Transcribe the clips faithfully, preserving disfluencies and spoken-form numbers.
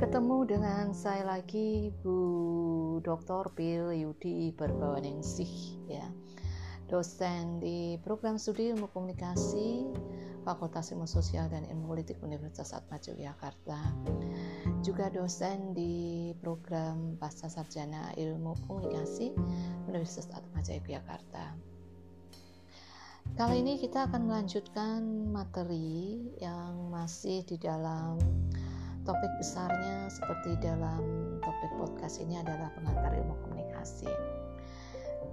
Ketemu dengan saya lagi, Bu Doktor Bill Yudi Berbawaningsih, ya, dosen di program studi ilmu komunikasi Fakultas Ilmu Sosial dan Ilmu Politik Universitas Atma Jaya Jakarta, juga dosen di program Pasca Sarjana Ilmu Komunikasi Universitas Atma Jaya Jakarta. Kali ini kita akan melanjutkan materi yang masih di dalam topik besarnya, seperti dalam topik podcast ini adalah pengantar ilmu komunikasi.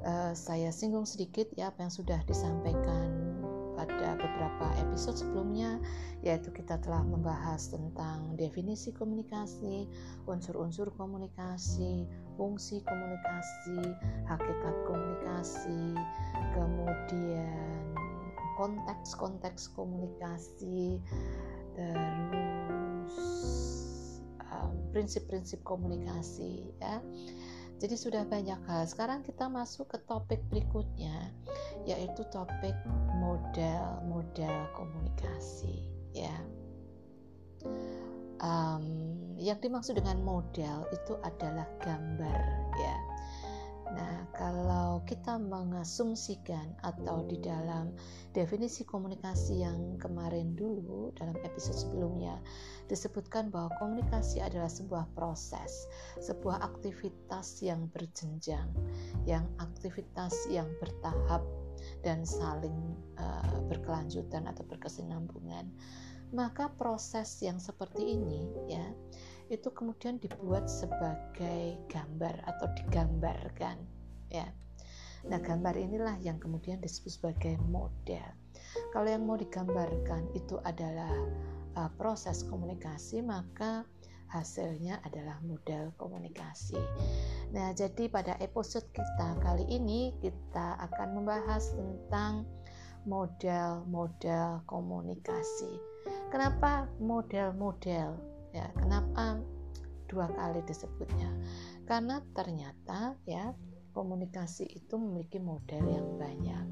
Uh, saya singgung sedikit ya apa yang sudah disampaikan pada beberapa episode sebelumnya, yaitu kita telah membahas tentang definisi komunikasi, unsur-unsur komunikasi, fungsi komunikasi, hakikat komunikasi, kemudian konteks-konteks komunikasi, terus prinsip-prinsip komunikasi, ya. Jadi sudah banyak hal. Sekarang kita masuk ke topik berikutnya, yaitu topik model-model komunikasi, ya. Um, yang dimaksud dengan model itu adalah gambar, ya. Nah, kalau kita mengasumsikan atau di dalam definisi komunikasi yang kemarin dulu dalam episode sebelumnya disebutkan bahwa komunikasi adalah sebuah proses, sebuah aktivitas yang berjenjang, yang aktivitas yang bertahap dan saling uh, berkelanjutan atau berkesinambungan. Maka proses yang seperti ini, ya, itu kemudian dibuat sebagai gambar atau digambarkan, ya. Nah, gambar inilah yang kemudian disebut sebagai model. Kalau yang mau digambarkan itu adalah uh, proses komunikasi, maka hasilnya adalah model komunikasi. Nah, jadi pada episode kita kali ini kita akan membahas tentang model-model komunikasi. Kenapa model-model? Ya, kenapa dua kali disebutnya? Karena ternyata, ya, komunikasi itu memiliki model yang banyak.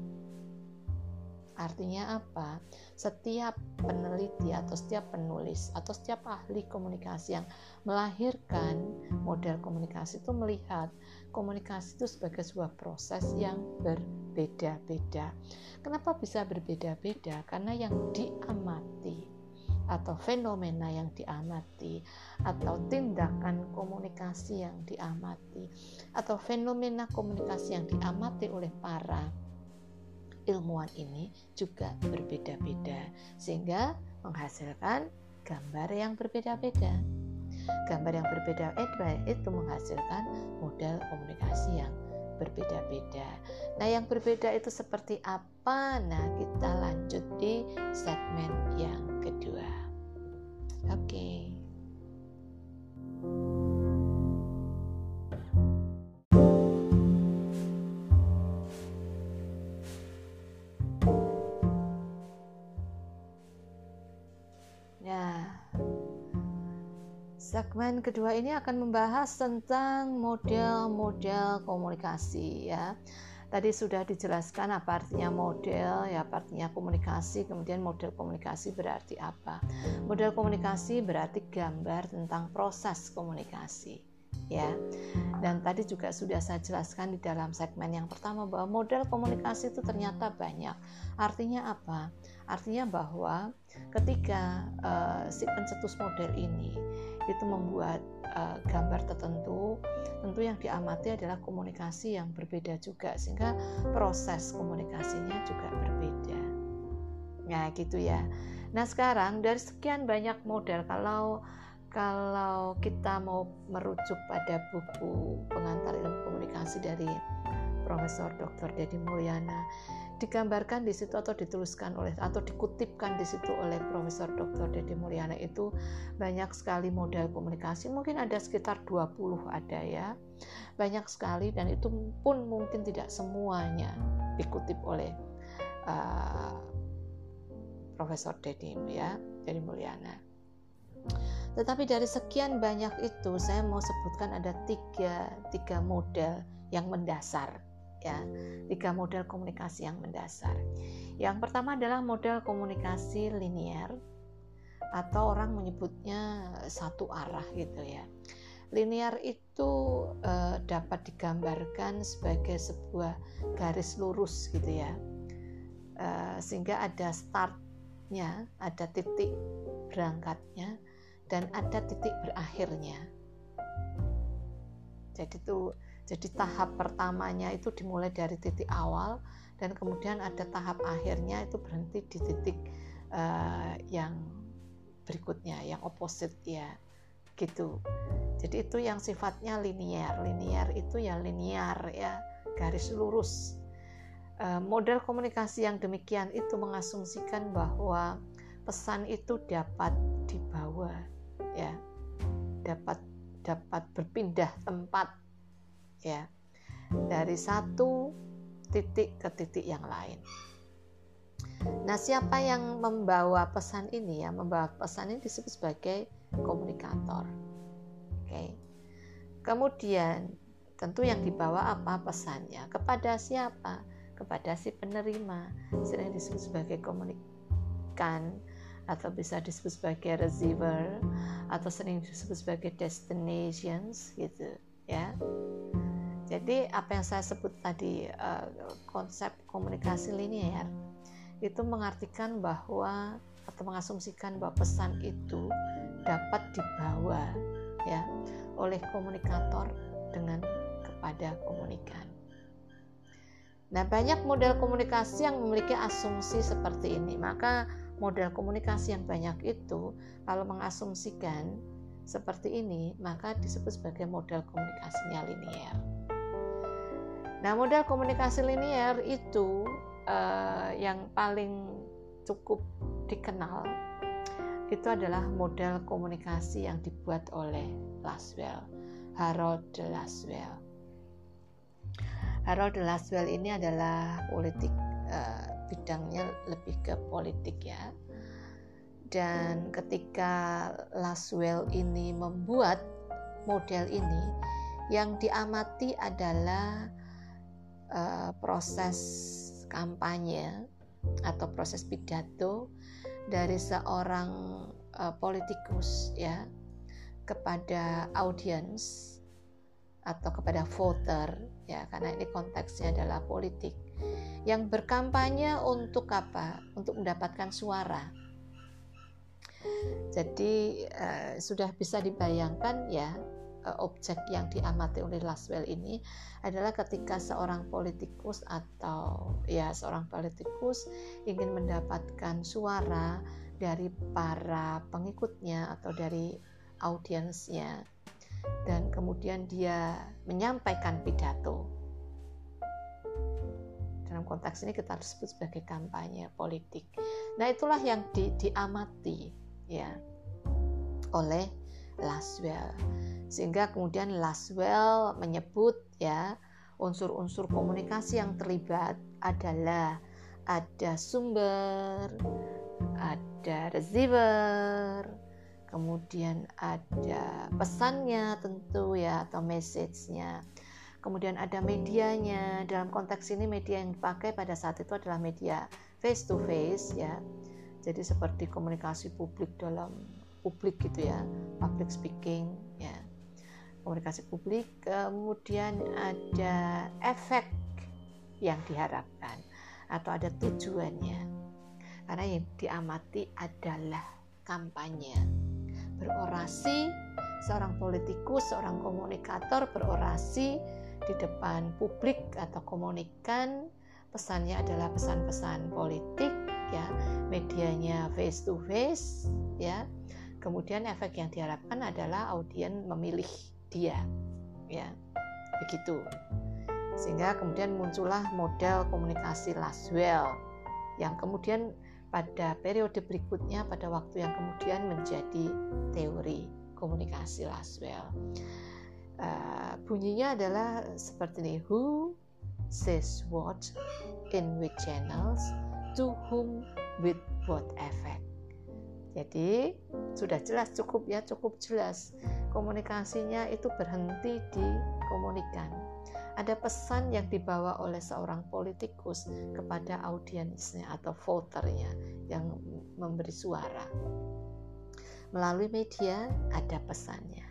Artinya apa? Setiap peneliti atau setiap penulis atau setiap ahli komunikasi yang melahirkan model komunikasi itu melihat komunikasi itu sebagai sebuah proses yang berbeda-beda. Kenapa bisa berbeda-beda? Karena yang diamati atau fenomena yang diamati atau tindakan komunikasi yang diamati atau fenomena komunikasi yang diamati oleh para ilmuwan ini juga berbeda-beda, sehingga menghasilkan gambar yang berbeda-beda. Gambar yang berbeda-beda itu menghasilkan model komunikasi yang berbeda-beda. Nah, yang berbeda itu seperti apa? Nah, kita lanjut di segmen yang kedua. Oke. Okay. Nah, segmen kedua ini akan membahas tentang model-model komunikasi, ya. Tadi sudah dijelaskan apa artinya model, ya, apa artinya komunikasi, kemudian model komunikasi berarti apa. Model komunikasi berarti gambar tentang proses komunikasi, ya. Dan tadi juga sudah saya jelaskan di dalam segmen yang pertama bahwa model komunikasi itu ternyata banyak. Artinya apa? Artinya bahwa ketika uh, si pencetus model ini itu membuat uh, gambar tertentu, tentu yang diamati adalah komunikasi yang berbeda juga, sehingga proses komunikasinya juga berbeda. Nah, gitu ya. Nah, sekarang dari sekian banyak model, kalau kalau kita mau merujuk pada buku pengantar ilmu komunikasi dari Profesor Doktor Deddy Mulyana, digambarkan di situ atau dituliskan oleh atau dikutipkan di situ oleh Profesor Doktor Deddy Mulyana itu banyak sekali model komunikasi, mungkin ada sekitar dua puluh ada, ya. Banyak sekali, dan itu pun mungkin tidak semuanya dikutip oleh uh, Profesor Deddy, ya, Deddy Mulyana. Tetapi dari sekian banyak itu saya mau sebutkan ada tiga, tiga model yang mendasar, ya, tiga model komunikasi yang mendasar. Yang pertama adalah model komunikasi linier, atau orang menyebutnya satu arah gitu ya. Linear itu e, dapat digambarkan sebagai sebuah garis lurus gitu ya, e, sehingga ada startnya, ada titik berangkatnya, dan ada titik berakhirnya. Jadi itu, jadi tahap pertamanya itu dimulai dari titik awal, dan kemudian ada tahap akhirnya itu berhenti di titik e, yang berikutnya, yang opposite ya. Gitu. Jadi itu yang sifatnya linear. Linear itu ya linear ya, garis lurus. E, model komunikasi yang demikian itu mengasumsikan bahwa pesan itu dapat dibawa ya. Dapat dapat berpindah tempat ya. Dari satu titik ke titik yang lain. Nah, siapa yang membawa pesan ini ya? Membawa pesan ini disebut sebagai komunikator. Oke. Okay. Kemudian tentu yang dibawa apa pesannya? Kepada siapa? Kepada si penerima. Sering disebut sebagai komunikan, atau bisa disebut sebagai receiver, atau sering disebut sebagai destinations gitu, ya. Jadi apa yang saya sebut tadi, uh, konsep komunikasi linear itu mengartikan bahwa atau mengasumsikan bahwa pesan itu dapat dibawa ya oleh komunikator dengan kepada komunikan. Nah, banyak model komunikasi yang memiliki asumsi seperti ini. Maka model komunikasi yang banyak itu kalau mengasumsikan seperti ini, maka disebut sebagai model komunikasinya linear. Nah, model komunikasi linear itu Uh, yang paling cukup dikenal itu adalah model komunikasi yang dibuat oleh Lasswell, Harold Lasswell. Harold Lasswell ini adalah politik, uh, bidangnya lebih ke politik ya. Dan ketika Lasswell ini membuat model ini, yang diamati adalah uh, proses kampanye atau proses pidato dari seorang uh, politikus ya kepada audiens atau kepada voter ya, karena ini konteksnya adalah politik yang berkampanye untuk apa? Untuk mendapatkan suara. Jadi uh, sudah bisa dibayangkan ya, objek yang diamati oleh Lasswell ini adalah ketika seorang politikus atau ya seorang politikus ingin mendapatkan suara dari para pengikutnya atau dari audiensnya, dan kemudian dia menyampaikan pidato. Dalam konteks ini kita harus sebut sebagai kampanye politik. Nah, itulah yang di, diamati ya oleh Lasswell. Sehingga kemudian Lasswell menyebut ya unsur-unsur komunikasi yang terlibat adalah ada sumber, ada receiver, kemudian ada pesannya tentu ya atau message-nya, kemudian ada medianya. Dalam konteks ini media yang dipakai pada saat itu adalah media face to face ya, jadi seperti komunikasi publik dalam publik gitu ya, public speaking ya, komunikasi publik. Kemudian ada efek yang diharapkan atau ada tujuannya, karena yang diamati adalah kampanye. Berorasi, seorang politikus, seorang komunikator berorasi di depan publik atau komunikan, pesannya adalah pesan-pesan politik ya, medianya face to face ya. Kemudian efek yang diharapkan adalah audiens memilih dia, ya, begitu. Sehingga kemudian muncullah model komunikasi Lasswell, yang kemudian pada periode berikutnya, pada waktu yang kemudian menjadi teori komunikasi Lasswell. Uh, bunyinya adalah seperti ini: Who says what, in which channels, to whom, with what effect. Jadi sudah jelas, cukup ya, cukup jelas komunikasinya itu berhenti di komunikan. Ada pesan yang dibawa oleh seorang politikus kepada audiensnya atau voternya yang memberi suara. melalui media ada pesannya.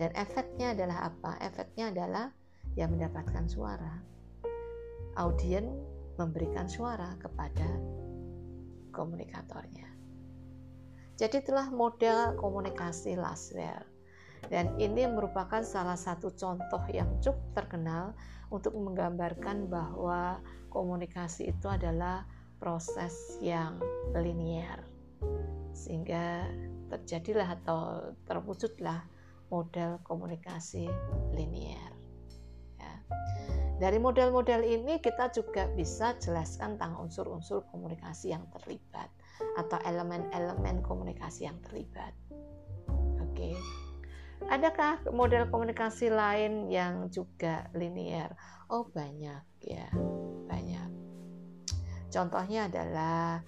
Dan efeknya adalah apa? Efeknya adalah yang mendapatkan suara. Audien memberikan suara kepada komunikatornya. Jadi itulah model komunikasi Lasswell. Dan ini merupakan salah satu contoh yang cukup terkenal untuk menggambarkan bahwa komunikasi itu adalah proses yang linier. Sehingga terjadilah atau terwujudlah model komunikasi linier. Ya. Dari model-model ini kita juga bisa jelaskan tentang unsur-unsur komunikasi yang terlibat atau elemen-elemen komunikasi yang terlibat. Oke. Adakah model komunikasi lain yang juga linier? Oh, banyak ya, banyak. Contohnya adalah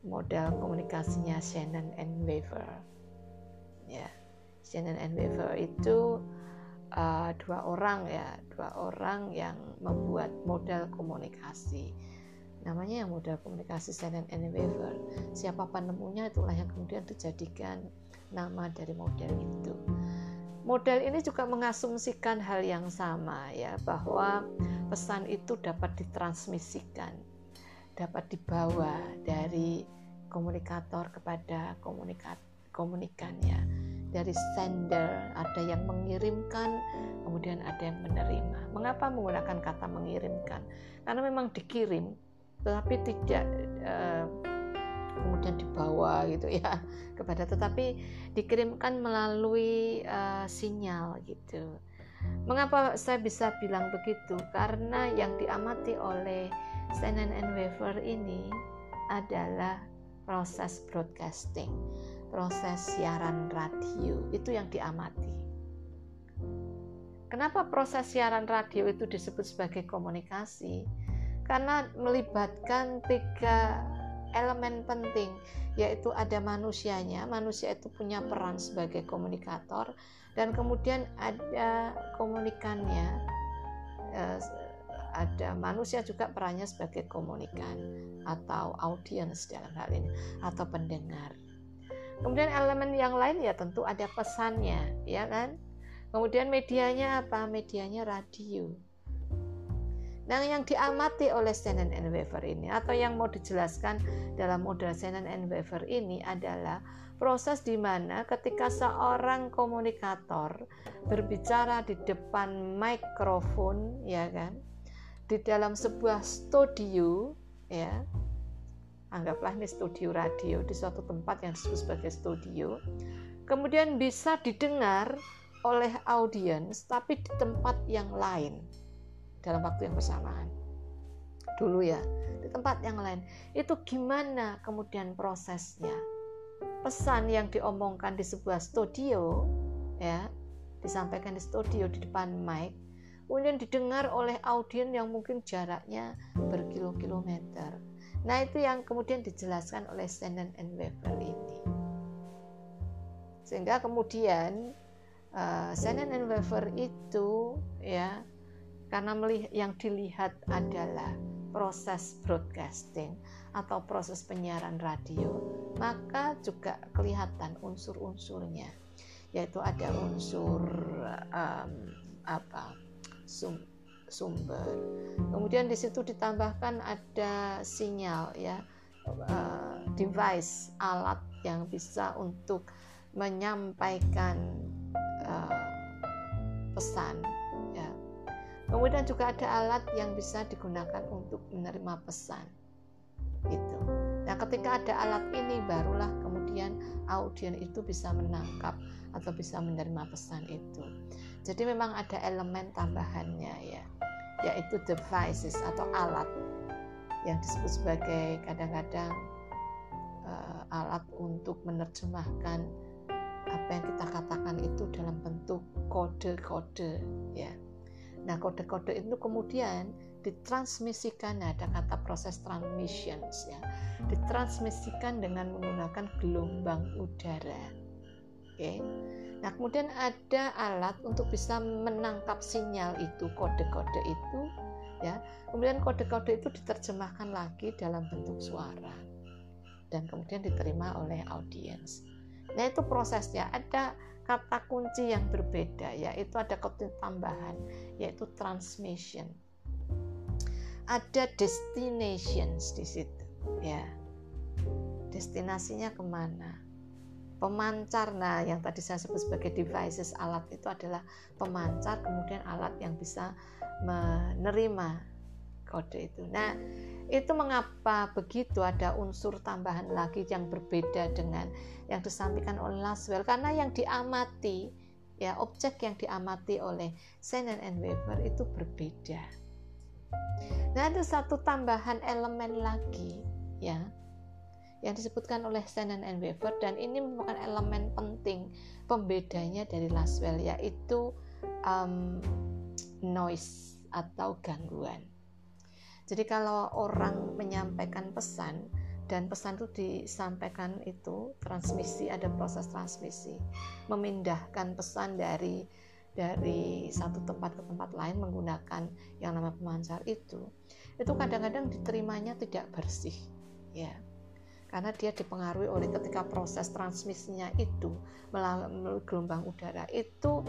model komunikasinya Shannon and Weaver. Ya, Shannon and Weaver itu uh, dua orang ya, dua orang yang membuat model komunikasi. Namanya yang model komunikasi Shannon and Weaver. Siapa penemunya itulah yang kemudian dijadikan nama dari model itu. Model ini juga mengasumsikan hal yang sama ya, bahwa pesan itu dapat ditransmisikan, dapat dibawa dari komunikator kepada komunikat komunikannya, dari sender ada yang mengirimkan, kemudian ada yang menerima. Mengapa menggunakan kata mengirimkan? Karena memang dikirim, tetapi tidak eh, kemudian dibawa gitu ya kepada, tetapi dikirimkan melalui uh, sinyal gitu. Mengapa saya bisa bilang begitu? Karena yang diamati oleh Shannon and Weaver ini adalah proses broadcasting, proses siaran radio, itu yang diamati. Kenapa proses siaran radio itu disebut sebagai komunikasi? Karena melibatkan tiga elemen penting, yaitu ada manusianya, manusia itu punya peran sebagai komunikator, dan kemudian ada komunikannya, ada manusia juga perannya sebagai komunikan atau audience dalam hal ini, atau pendengar. Kemudian elemen yang lain ya tentu ada pesannya, ya kan? Kemudian medianya apa? Medianya radio. Nah, yang diamati oleh Shannon and Weaver ini atau yang mau dijelaskan dalam model Shannon and Weaver ini adalah proses di mana ketika seorang komunikator berbicara di depan mikrofon, ya kan, di dalam sebuah studio, ya, anggaplah ini studio radio di suatu tempat yang disebut sebagai studio, kemudian bisa didengar oleh audiens tapi di tempat yang lain dalam waktu yang bersamaan. Dulu ya, di tempat yang lain. Itu gimana kemudian prosesnya? Pesan yang diomongkan di sebuah studio, ya, disampaikan di studio di depan mic, kemudian didengar oleh audiens yang mungkin jaraknya berkilo-kilometer. Nah, itu yang kemudian dijelaskan oleh Shannon and Weaver ini. Sehingga kemudian uh, Shannon and Weaver itu, ya, karena yang dilihat adalah proses broadcasting atau proses penyiaran radio, maka juga kelihatan unsur-unsurnya, yaitu ada unsur um, apa sum, sumber, kemudian di situ ditambahkan ada sinyal ya, uh, device, alat yang bisa untuk menyampaikan uh, pesan. Kemudian juga ada alat yang bisa digunakan untuk menerima pesan. Gitu. Nah, ketika ada alat ini barulah kemudian audiens itu bisa menangkap atau bisa menerima pesan itu. Jadi memang ada elemen tambahannya ya, yaitu devices atau alat yang disebut sebagai kadang-kadang uh, alat untuk menerjemahkan apa yang kita katakan itu dalam bentuk kode-kode ya. Nah, kode-kode itu kemudian ditransmisikan, ada kata proses transmissions ya, ditransmisikan dengan menggunakan gelombang udara. Oke. Nah, kemudian ada alat untuk bisa menangkap sinyal itu, kode-kode itu ya. Kemudian kode-kode itu diterjemahkan lagi dalam bentuk suara dan kemudian diterima oleh audiens. Nah, itu prosesnya. Ada kata kunci yang berbeda, yaitu ada kata tambahan, yaitu transmission. Ada destinations di situ, ya. Destinasinya kemana? Pemancar. Nah, yang tadi saya sebut sebagai devices, alat itu adalah pemancar, kemudian alat yang bisa menerima kode itu. Nah, itu mengapa begitu ada unsur tambahan lagi yang berbeda dengan yang disampaikan oleh Lasswell, karena yang diamati, ya, objek yang diamati oleh Shannon and Weaver itu berbeda. Nah, ada satu tambahan elemen lagi, ya, yang disebutkan oleh Shannon and Weaver, dan ini merupakan elemen penting pembedanya dari Lasswell, yaitu um, noise atau gangguan. Jadi kalau orang menyampaikan pesan dan pesan itu disampaikan, itu transmisi, ada proses transmisi, memindahkan pesan dari dari satu tempat ke tempat lain menggunakan yang namanya pemancar itu, itu kadang-kadang diterimanya tidak bersih, ya, karena dia dipengaruhi oleh ketika proses transmisinya itu melalui gelombang udara itu,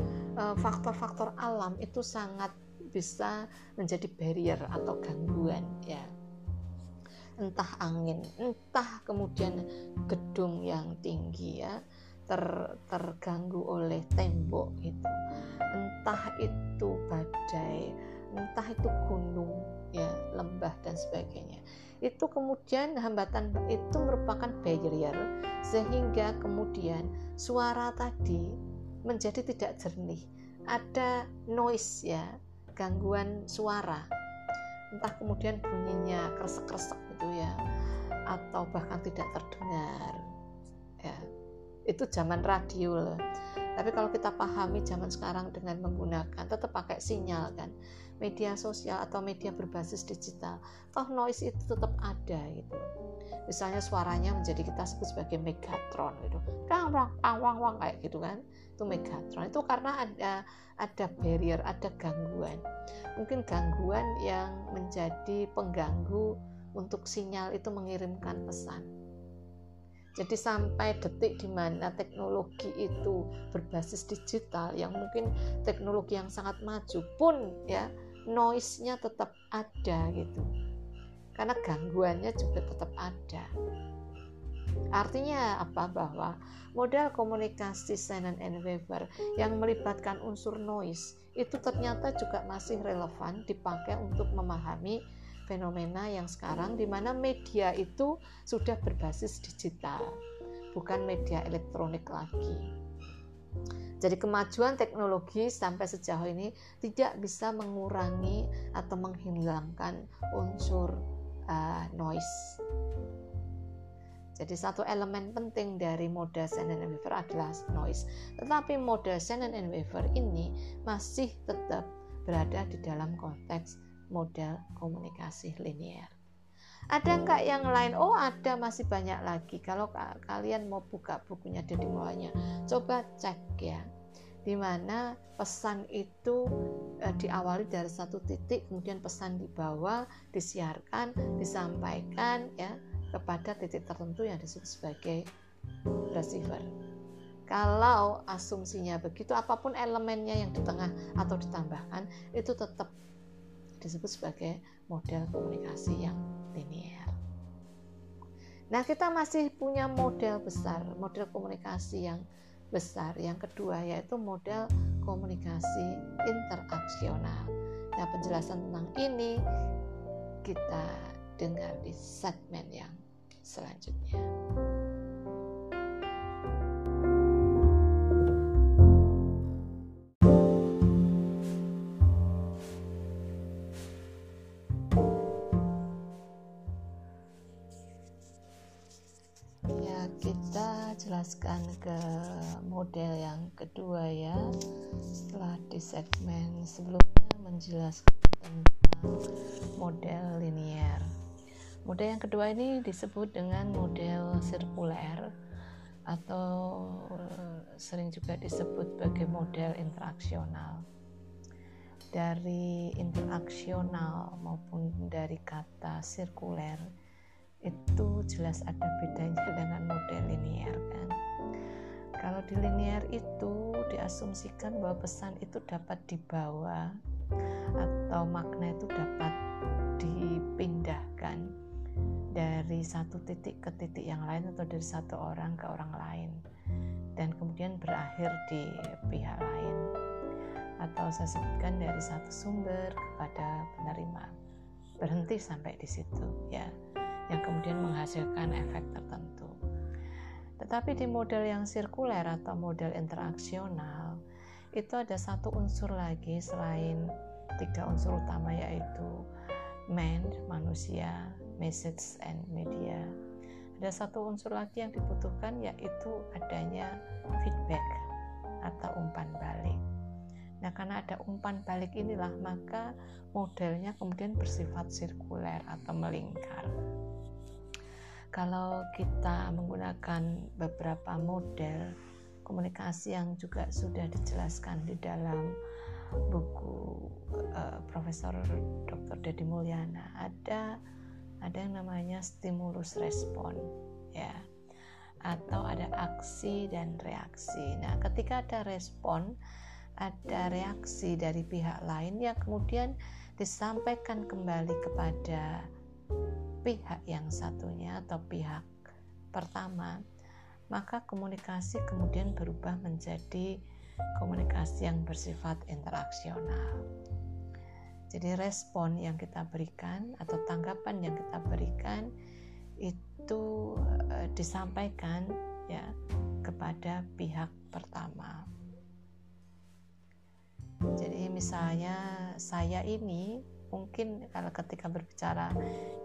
faktor-faktor alam itu sangat bisa menjadi barrier atau gangguan, ya, entah angin, entah kemudian gedung yang tinggi, ya, Ter, terganggu oleh tembok itu, entah itu badai, entah itu gunung, ya, lembah dan sebagainya. Itu kemudian hambatan itu merupakan barrier, sehingga kemudian suara tadi menjadi tidak jernih, ada noise, ya, gangguan suara, entah kemudian bunyinya kresek-kresek gitu, ya, atau bahkan tidak terdengar, ya. Itu zaman radio loh. Tapi kalau kita pahami zaman sekarang dengan menggunakan, tetap pakai sinyal kan, media sosial atau media berbasis digital, toh noise itu tetap ada gitu. Misalnya suaranya menjadi, kita sebut sebagai megatron gitu, kang wang wang wang kayak gitu kan, itu megatron. Itu karena ada ada barrier, ada gangguan, mungkin gangguan yang menjadi pengganggu untuk sinyal itu mengirimkan pesan. Jadi sampai detik di mana teknologi itu berbasis digital, yang mungkin teknologi yang sangat maju pun, ya, noise-nya tetap ada gitu, karena gangguannya juga tetap ada. Artinya apa? Bahwa model komunikasi Shannon and Weaver yang melibatkan unsur noise itu ternyata juga masih relevan dipakai untuk memahami fenomena yang sekarang, di mana media itu sudah berbasis digital, bukan media elektronik lagi. Jadi kemajuan teknologi sampai sejauh ini tidak bisa mengurangi atau menghilangkan unsur uh, noise. Jadi satu elemen penting dari model Shannon and Weaver adalah noise. Tetapi model Shannon and Weaver ini masih tetap berada di dalam konteks model komunikasi linear. Ada nggak yang lain? Oh, ada, masih banyak lagi. Kalau kalian mau buka bukunya Deddy Mulyana, coba cek, ya, di mana pesan itu eh, diawali dari satu titik, kemudian pesan dibawa, disiarkan, disampaikan, ya, kepada titik tertentu yang disebut sebagai receiver. Kalau asumsinya begitu, apapun elemennya yang di tengah atau ditambahkan itu tetap disebut sebagai model komunikasi yang linear. Nah, kita masih punya model besar, model komunikasi yang besar yang kedua, yaitu model komunikasi interaksional. Nah, penjelasan tentang ini kita dengar di segmen yang selanjutnya. Jelaskan ke model yang kedua, ya, setelah di segmen sebelumnya menjelaskan tentang model linear. Model yang kedua ini disebut dengan model sirkuler atau sering juga disebut sebagai model interaksional. Dari interaksional maupun dari kata sirkuler itu jelas ada bedanya dengan model linear kan. Kalau di linear itu diasumsikan bahwa pesan itu dapat dibawa atau makna itu dapat dipindahkan dari satu titik ke titik yang lain atau dari satu orang ke orang lain dan kemudian berakhir di pihak lain, atau saya sebutkan dari satu sumber kepada penerima, berhenti sampai di situ ya, yang kemudian menghasilkan efek tertentu. Tetapi di model yang sirkuler atau model interaksional itu ada satu unsur lagi selain tiga unsur utama, yaitu man, manusia, message, and media. Ada satu unsur lagi yang dibutuhkan, yaitu adanya feedback atau umpan balik. Nah, karena ada umpan balik inilah maka modelnya kemudian bersifat sirkuler atau melingkar. Kalau kita menggunakan beberapa model komunikasi yang juga sudah dijelaskan di dalam buku uh, Profesor Doktor Deddy Mulyana, ada ada yang namanya stimulus respon ya, atau ada aksi dan reaksi. Nah, ketika ada respon, ada reaksi dari pihak lain yang kemudian disampaikan kembali kepada pihak yang satunya atau pihak pertama, maka komunikasi kemudian berubah menjadi komunikasi yang bersifat interaksional. Jadi respon yang kita berikan atau tanggapan yang kita berikan itu e, disampaikan ya kepada pihak pertama. Jadi misalnya saya ini, mungkin kalau ketika berbicara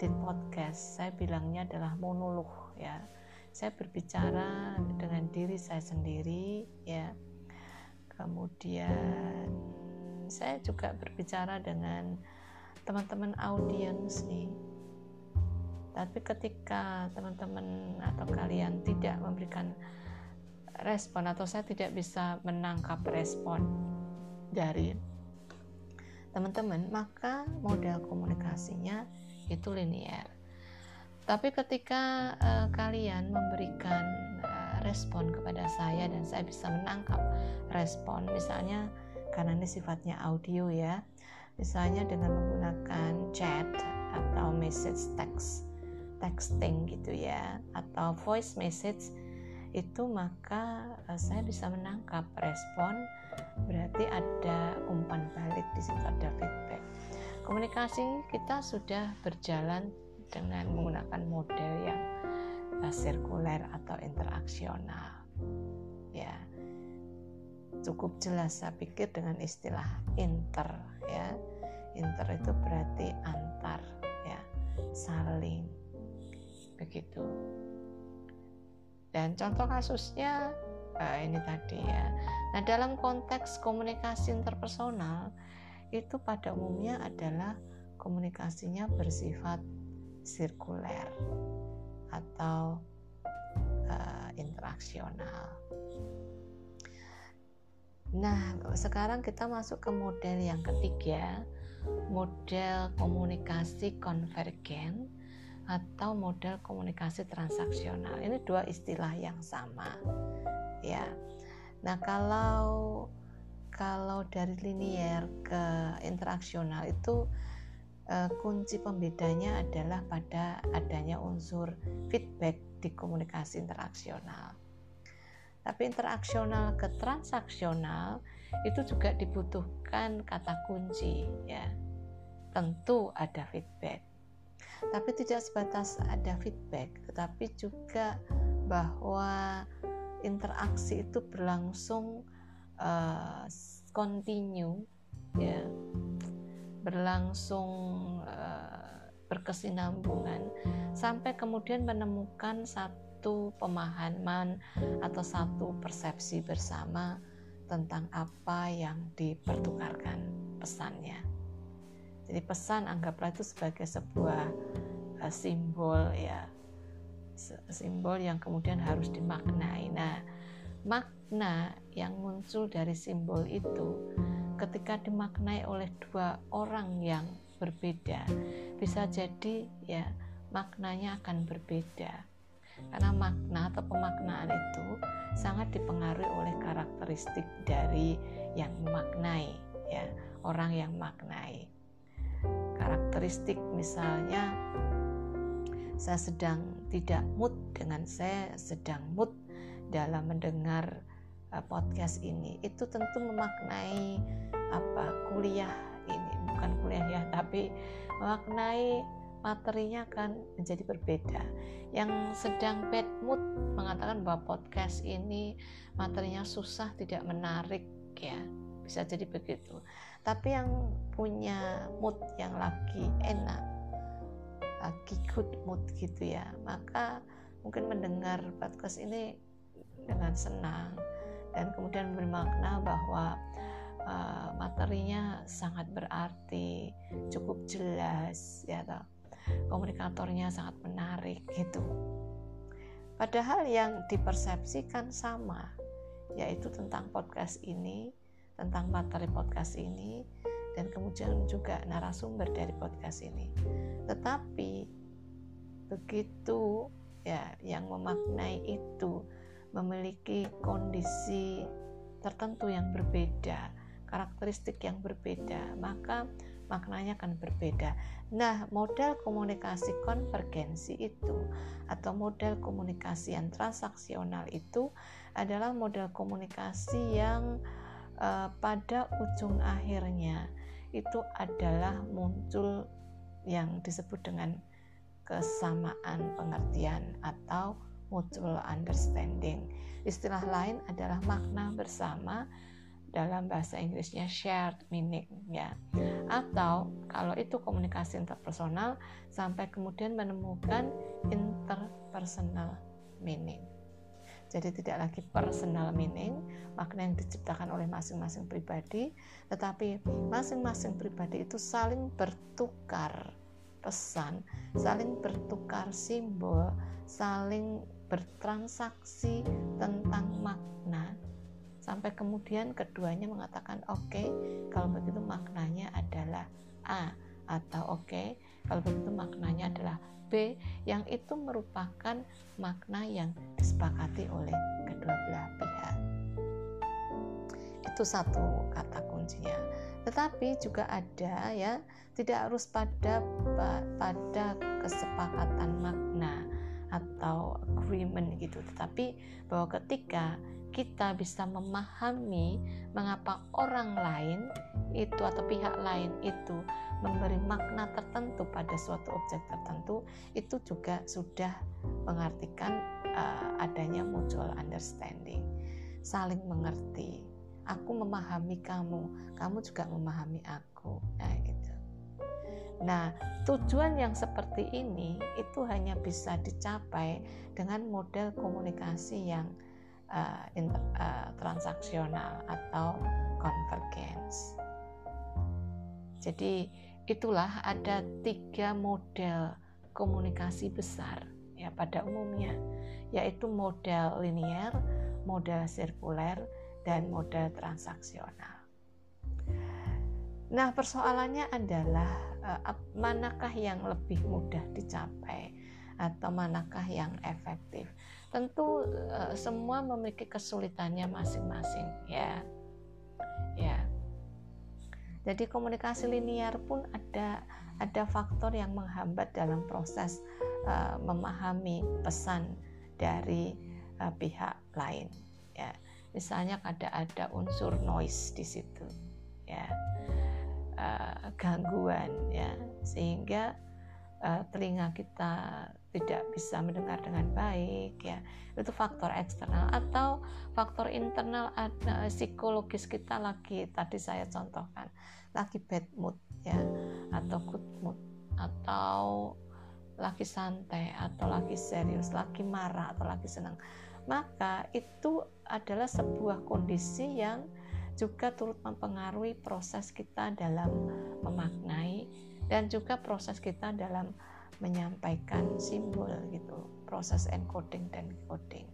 di podcast saya bilangnya adalah monolog ya, saya berbicara dengan diri saya sendiri ya, kemudian saya juga berbicara dengan teman-teman audiens nih. Tapi ketika teman-teman atau kalian tidak memberikan respon atau saya tidak bisa menangkap respon dari teman-teman, maka model komunikasinya itu linear. Tapi ketika uh, kalian memberikan uh, respon kepada saya dan saya bisa menangkap respon, misalnya karena ini sifatnya audio ya, misalnya dengan menggunakan chat atau message text, texting gitu ya, atau voice message itu, maka uh, saya bisa menangkap respon. Berarti ada umpan balik di situ, ada feedback. Komunikasi kita sudah berjalan dengan menggunakan model yang uh, sirkuler atau interaksional ya. Cukup jelas saya pikir dengan istilah inter ya. Inter itu berarti antar ya, saling begitu. Dan contoh kasusnya uh, ini tadi ya. Nah, dalam konteks komunikasi interpersonal itu pada umumnya adalah komunikasinya bersifat sirkuler atau uh, interaksional. Nah, sekarang kita masuk ke model yang ketiga, model komunikasi konvergen atau model komunikasi transaksional. Ini dua istilah yang sama ya. Nah, kalau kalau dari linear ke interaksional itu e, kunci pembedanya adalah pada adanya unsur feedback di komunikasi interaksional. Tapi interaksional ke transaksional itu juga dibutuhkan kata kunci ya. Tentu ada feedback. Tapi tidak sebatas ada feedback, tetapi juga bahwa interaksi itu berlangsung uh, continue ya, berlangsung uh, berkesinambungan sampai kemudian menemukan satu pemahaman atau satu persepsi bersama tentang apa yang dipertukarkan pesannya. Jadi pesan anggaplah itu sebagai sebuah uh, simbol ya, simbol yang kemudian harus dimaknai. Nah, makna yang muncul dari simbol itu ketika dimaknai oleh dua orang yang berbeda, bisa jadi ya maknanya akan berbeda. Karena makna atau pemaknaan itu sangat dipengaruhi oleh karakteristik dari yang memaknai, ya, orang yang memaknai. Karakteristik misalnya saya sedang tidak mood dengan saya sedang mood dalam mendengar podcast ini, itu tentu memaknai apa kuliah ini, bukan kuliah ya, tapi memaknai materinya akan menjadi berbeda. Yang sedang bad mood mengatakan bahwa podcast ini materinya susah, tidak menarik, ya, bisa jadi begitu. Tapi yang punya mood yang lagi enak, lagi good mood gitu ya, maka mungkin mendengar podcast ini dengan senang dan kemudian bermakna bahwa uh, materinya sangat berarti, cukup jelas, ya toh. Komunikatornya sangat menarik gitu. Padahal yang dipersepsikan sama, yaitu tentang podcast ini, tentang materi podcast ini, dan kemudian juga narasumber dari podcast ini. Tetapi begitu ya, yang memaknai itu memiliki kondisi tertentu yang berbeda, karakteristik yang berbeda, maka maknanya akan berbeda. Nah, model komunikasi konvergensi itu atau model komunikasi yang transaksional itu adalah model komunikasi yang eh, pada ujung akhirnya itu adalah muncul yang disebut dengan kesamaan pengertian atau mutual understanding. Istilah lain adalah makna bersama, dalam bahasa Inggrisnya shared meaning, ya. Atau kalau itu komunikasi interpersonal sampai kemudian menemukan interpersonal meaning. Jadi tidak lagi personal meaning, makna yang diciptakan oleh masing-masing pribadi, tetapi masing-masing pribadi itu saling bertukar pesan, saling bertukar simbol, saling bertransaksi tentang makna, sampai kemudian keduanya mengatakan oke, okay, kalau begitu maknanya adalah A, atau oke, okay, kalau begitu maknanya adalah B, yang itu merupakan makna yang disepakati oleh kedua belah pihak. Itu satu kata kuncinya. Tetapi juga ada, ya, tidak harus pada pada kesepakatan makna atau agreement gitu, tetapi bahwa ketika kita bisa memahami mengapa orang lain itu atau pihak lain itu memberi makna tertentu pada suatu objek tertentu, itu juga sudah mengartikan uh, adanya mutual understanding, saling mengerti. Aku memahami kamu, kamu juga memahami aku, nah gitu. Nah, tujuan yang seperti ini itu hanya bisa dicapai dengan model komunikasi yang Uh, inter, uh, transaksional atau konvergens. Jadi itulah ada tiga model komunikasi besar, ya, pada umumnya, yaitu model linear, model sirkuler, dan model transaksional. Nah, persoalannya adalah uh, manakah yang lebih mudah dicapai atau manakah yang efektif? Tentu e, semua memiliki kesulitannya masing-masing, ya. Ya. Jadi komunikasi linear pun ada ada faktor yang menghambat dalam proses e, memahami pesan dari e, pihak lain, ya. Misalnya kadang ada unsur noise di situ, ya. E, gangguan, ya, sehingga e, telinga kita tidak bisa mendengar dengan baik, ya. Itu faktor eksternal. Atau faktor internal, ada psikologis kita lagi, tadi saya contohkan, lagi bad mood, ya, atau good mood, atau lagi santai, atau lagi serius, lagi marah, atau lagi senang. Maka itu adalah sebuah kondisi yang juga turut mempengaruhi proses kita dalam memaknai dan juga proses kita dalam menyampaikan simbol gitu, proses encoding dan decoding.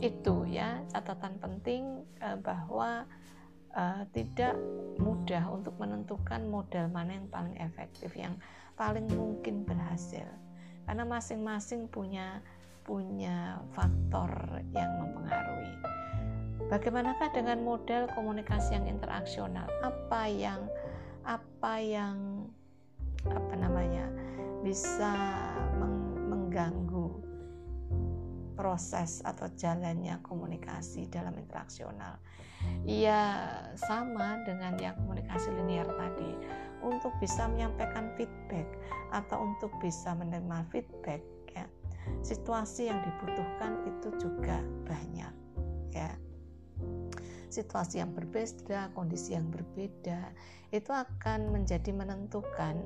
Itu, ya, catatan penting bahwa uh, tidak mudah untuk menentukan model mana yang paling efektif, yang paling mungkin berhasil, karena masing-masing punya punya faktor yang mempengaruhi. Bagaimanakah dengan model komunikasi yang interaksional? Apa yang apa yang apa namanya bisa mengganggu proses atau jalannya komunikasi dalam interaksional? Iya, sama dengan yang komunikasi linear tadi. Untuk bisa menyampaikan feedback atau untuk bisa menerima feedback, ya, situasi yang dibutuhkan itu juga banyak, ya. Situasi yang berbeda, kondisi yang berbeda, itu akan menjadi menentukan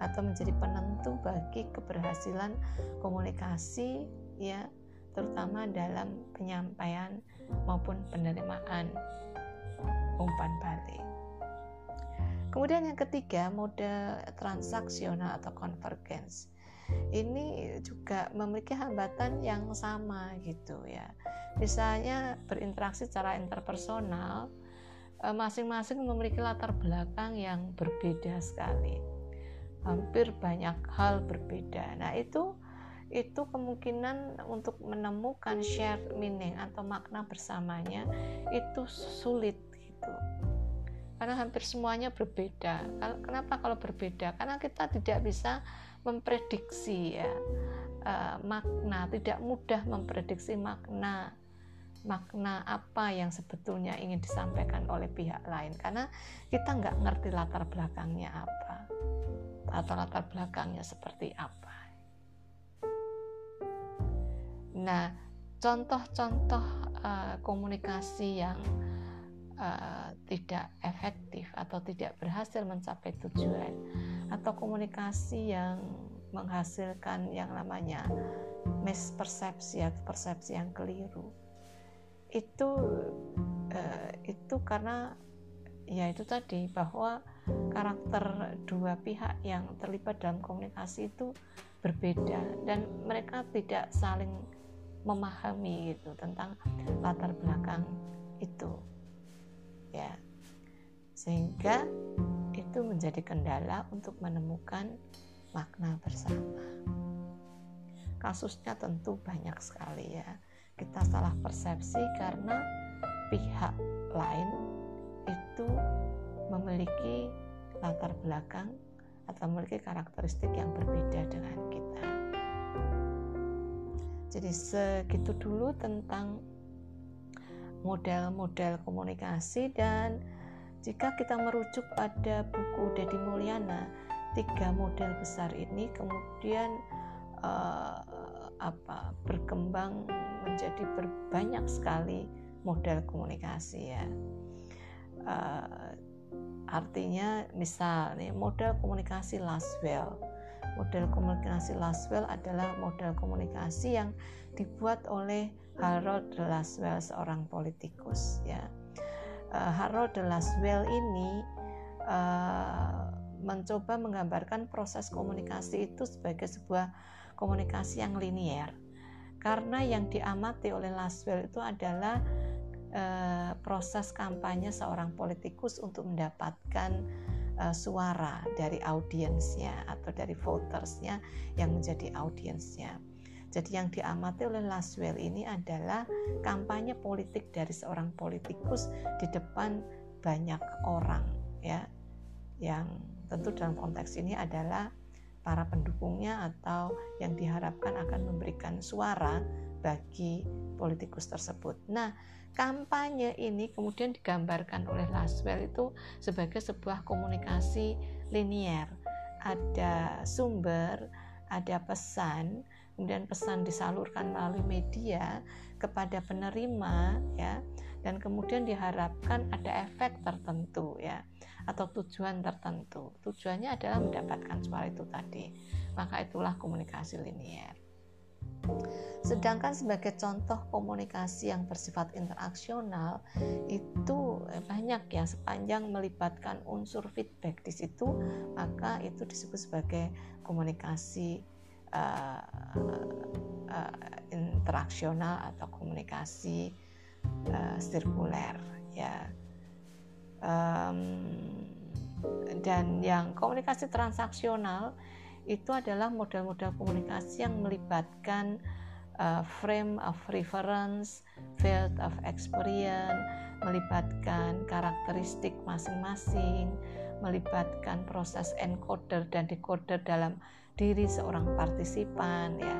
atau menjadi penentu bagi keberhasilan komunikasi, ya, terutama dalam penyampaian maupun penerimaan umpan balik. Kemudian yang ketiga, model transaksional atau konvergens. Ini juga memiliki hambatan yang sama gitu, ya. Misalnya berinteraksi secara interpersonal, masing-masing memiliki latar belakang yang berbeda sekali. Hampir banyak hal berbeda. Nah, itu itu kemungkinan untuk menemukan shared meaning atau makna bersamanya itu sulit gitu. Karena hampir semuanya berbeda. Kenapa kalau berbeda? Karena kita tidak bisa memprediksi, ya, eh, makna, tidak mudah memprediksi makna makna apa yang sebetulnya ingin disampaikan oleh pihak lain, karena kita nggak ngerti latar belakangnya apa atau latar belakangnya seperti apa. Nah, contoh-contoh uh, komunikasi yang uh, tidak efektif atau tidak berhasil mencapai tujuan, atau komunikasi yang menghasilkan yang namanya mispersepsi atau persepsi yang keliru, itu uh, itu karena ya itu tadi, bahwa karakter dua pihak yang terlibat dalam komunikasi itu berbeda dan mereka tidak saling memahami gitu tentang latar belakang itu, ya, sehingga itu menjadi kendala untuk menemukan makna bersama. Kasusnya tentu banyak sekali, ya, kita salah persepsi karena pihak lain itu memiliki latar belakang atau memiliki karakteristik yang berbeda dengan kita. Jadi segitu dulu tentang model-model komunikasi. Dan jika kita merujuk pada buku Deddy Mulyana, tiga model besar ini kemudian eh, apa, berkembang menjadi berbanyak sekali model komunikasi, ya. Eh, Artinya, misal nih, model komunikasi Lasswell. Model komunikasi Lasswell adalah model komunikasi yang dibuat oleh Harold Lasswell, seorang politikus, ya. Uh, Harold Lasswell ini uh, mencoba menggambarkan proses komunikasi itu sebagai sebuah komunikasi yang linier. Karena yang diamati oleh Lasswell itu adalah proses kampanye seorang politikus untuk mendapatkan uh, suara dari audiensnya atau dari votersnya yang menjadi audiensnya. Jadi yang diamati oleh Lasswell ini adalah kampanye politik dari seorang politikus di depan banyak orang, ya, yang tentu dalam konteks ini adalah para pendukungnya atau yang diharapkan akan memberikan suara bagi politikus tersebut. Nah, kampanye ini kemudian digambarkan oleh Lasswell itu sebagai sebuah komunikasi linier. Ada sumber, ada pesan, kemudian pesan disalurkan melalui media kepada penerima, ya, dan kemudian diharapkan ada efek tertentu, ya, atau tujuan tertentu. Tujuannya adalah mendapatkan suara itu tadi. Maka itulah komunikasi linier. Sedangkan sebagai contoh komunikasi yang bersifat interaksional itu banyak, ya, sepanjang melibatkan unsur feedback di situ, maka itu disebut sebagai komunikasi uh, uh, interaksional atau komunikasi uh, sirkuler, ya. Um, dan yang komunikasi transaksional itu adalah model-model komunikasi yang melibatkan uh, frame of reference, field of experience, melibatkan karakteristik masing-masing, melibatkan proses encoder dan decoder dalam diri seorang partisipan, ya.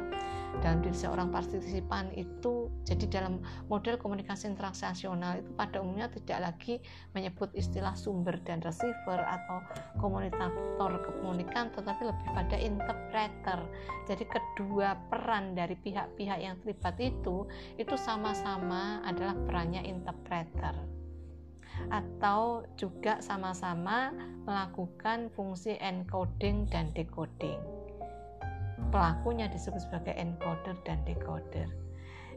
Dalam diri seorang partisipan itu, jadi dalam model komunikasi transaksional itu pada umumnya tidak lagi menyebut istilah sumber dan receiver atau komunikator komunikan, tetapi lebih pada interpreter. Jadi kedua peran dari pihak-pihak yang terlibat itu itu sama-sama adalah perannya interpreter, atau juga sama-sama melakukan fungsi encoding dan decoding. Pelakunya disebut sebagai encoder dan decoder.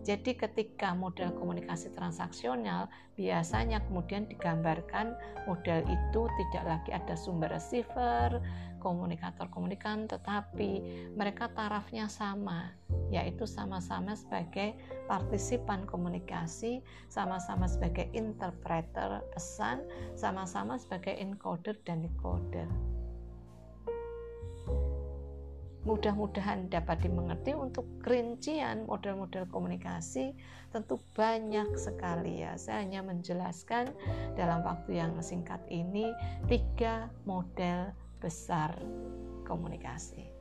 Jadi ketika model komunikasi transaksional biasanya kemudian digambarkan model itu tidak lagi ada sumber receiver, komunikator komunikan, tetapi mereka tarafnya sama, yaitu sama-sama sebagai partisipan komunikasi, sama-sama sebagai interpreter pesan, sama-sama sebagai encoder dan decoder. Mudah-mudahan dapat dimengerti. Untuk kerincian model-model komunikasi tentu banyak sekali, ya. Saya hanya menjelaskan dalam waktu yang singkat ini tiga model besar komunikasi.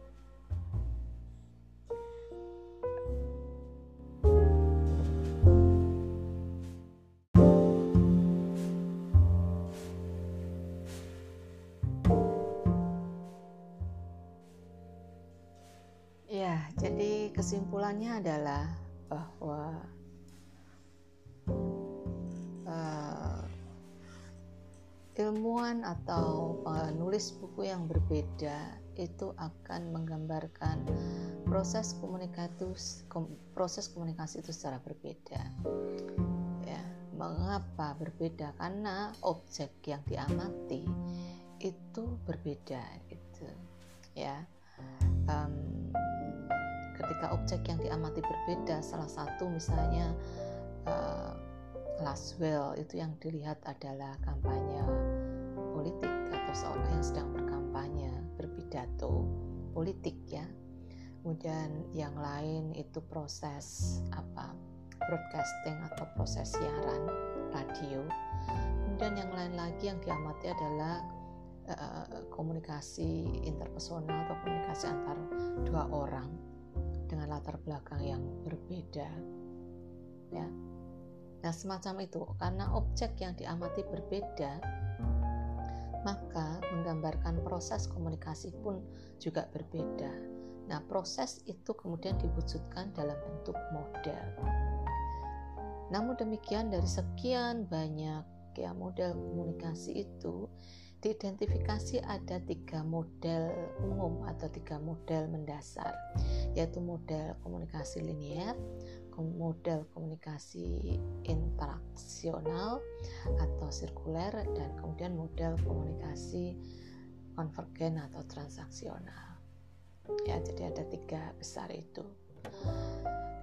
Jadi kesimpulannya adalah bahwa uh, ilmuwan atau penulis buku yang berbeda itu akan menggambarkan proses komunikasi proses komunikasi itu secara berbeda. Ya, mengapa berbeda? Karena objek yang diamati itu berbeda, gitu. Ya. Um, Ketika objek yang diamati berbeda, salah satu misalnya uh, Lasswell itu yang dilihat adalah kampanye politik atau seorang yang sedang berkampanye, berpidato politik, ya. Kemudian yang lain itu proses apa broadcasting atau proses siaran radio. Kemudian yang lain lagi yang diamati adalah uh, komunikasi interpersonal atau komunikasi antar dua orang dengan latar belakang yang berbeda, ya. Nah, semacam itu, karena objek yang diamati berbeda, maka menggambarkan proses komunikasi pun juga berbeda. Nah, proses itu kemudian diwujudkan dalam bentuk model. Namun demikian, dari sekian banyak ya model komunikasi itu diidentifikasi ada tiga model umum atau tiga model mendasar, yaitu model komunikasi linier, model komunikasi interaksional atau sirkuler, dan kemudian model komunikasi konvergen atau transaksional. Ya, jadi ada tiga besar itu,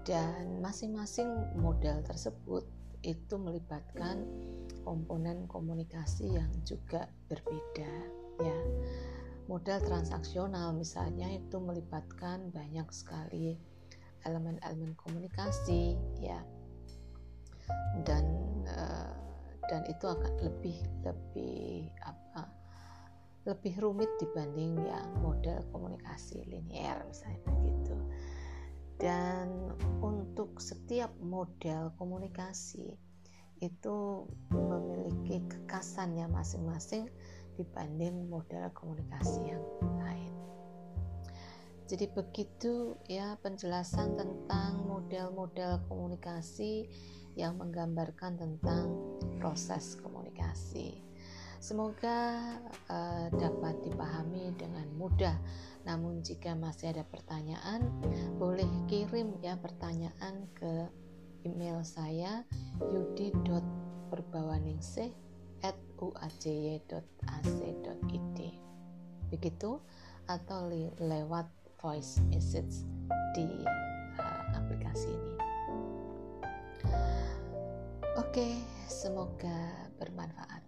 dan masing-masing model tersebut itu melibatkan komponen komunikasi yang juga berbeda, ya. Model transaksional misalnya itu melibatkan banyak sekali elemen-elemen komunikasi, ya. Dan uh, dan itu akan lebih lebih apa? lebih rumit dibanding yang model komunikasi linier misalnya, gitu. Dan untuk setiap model komunikasi itu memiliki kekhasannya masing-masing dibanding model komunikasi yang lain. Jadi begitu ya penjelasan tentang model-model komunikasi yang menggambarkan tentang proses komunikasi. Semoga uh, dapat dipahami dengan mudah. Namun jika masih ada pertanyaan, boleh kirim ya pertanyaan ke email saya yudi dot berbawaningsih at u a j y dot a c dot i d, begitu, atau le- lewat voice message di uh, aplikasi ini. Oke, semoga bermanfaat.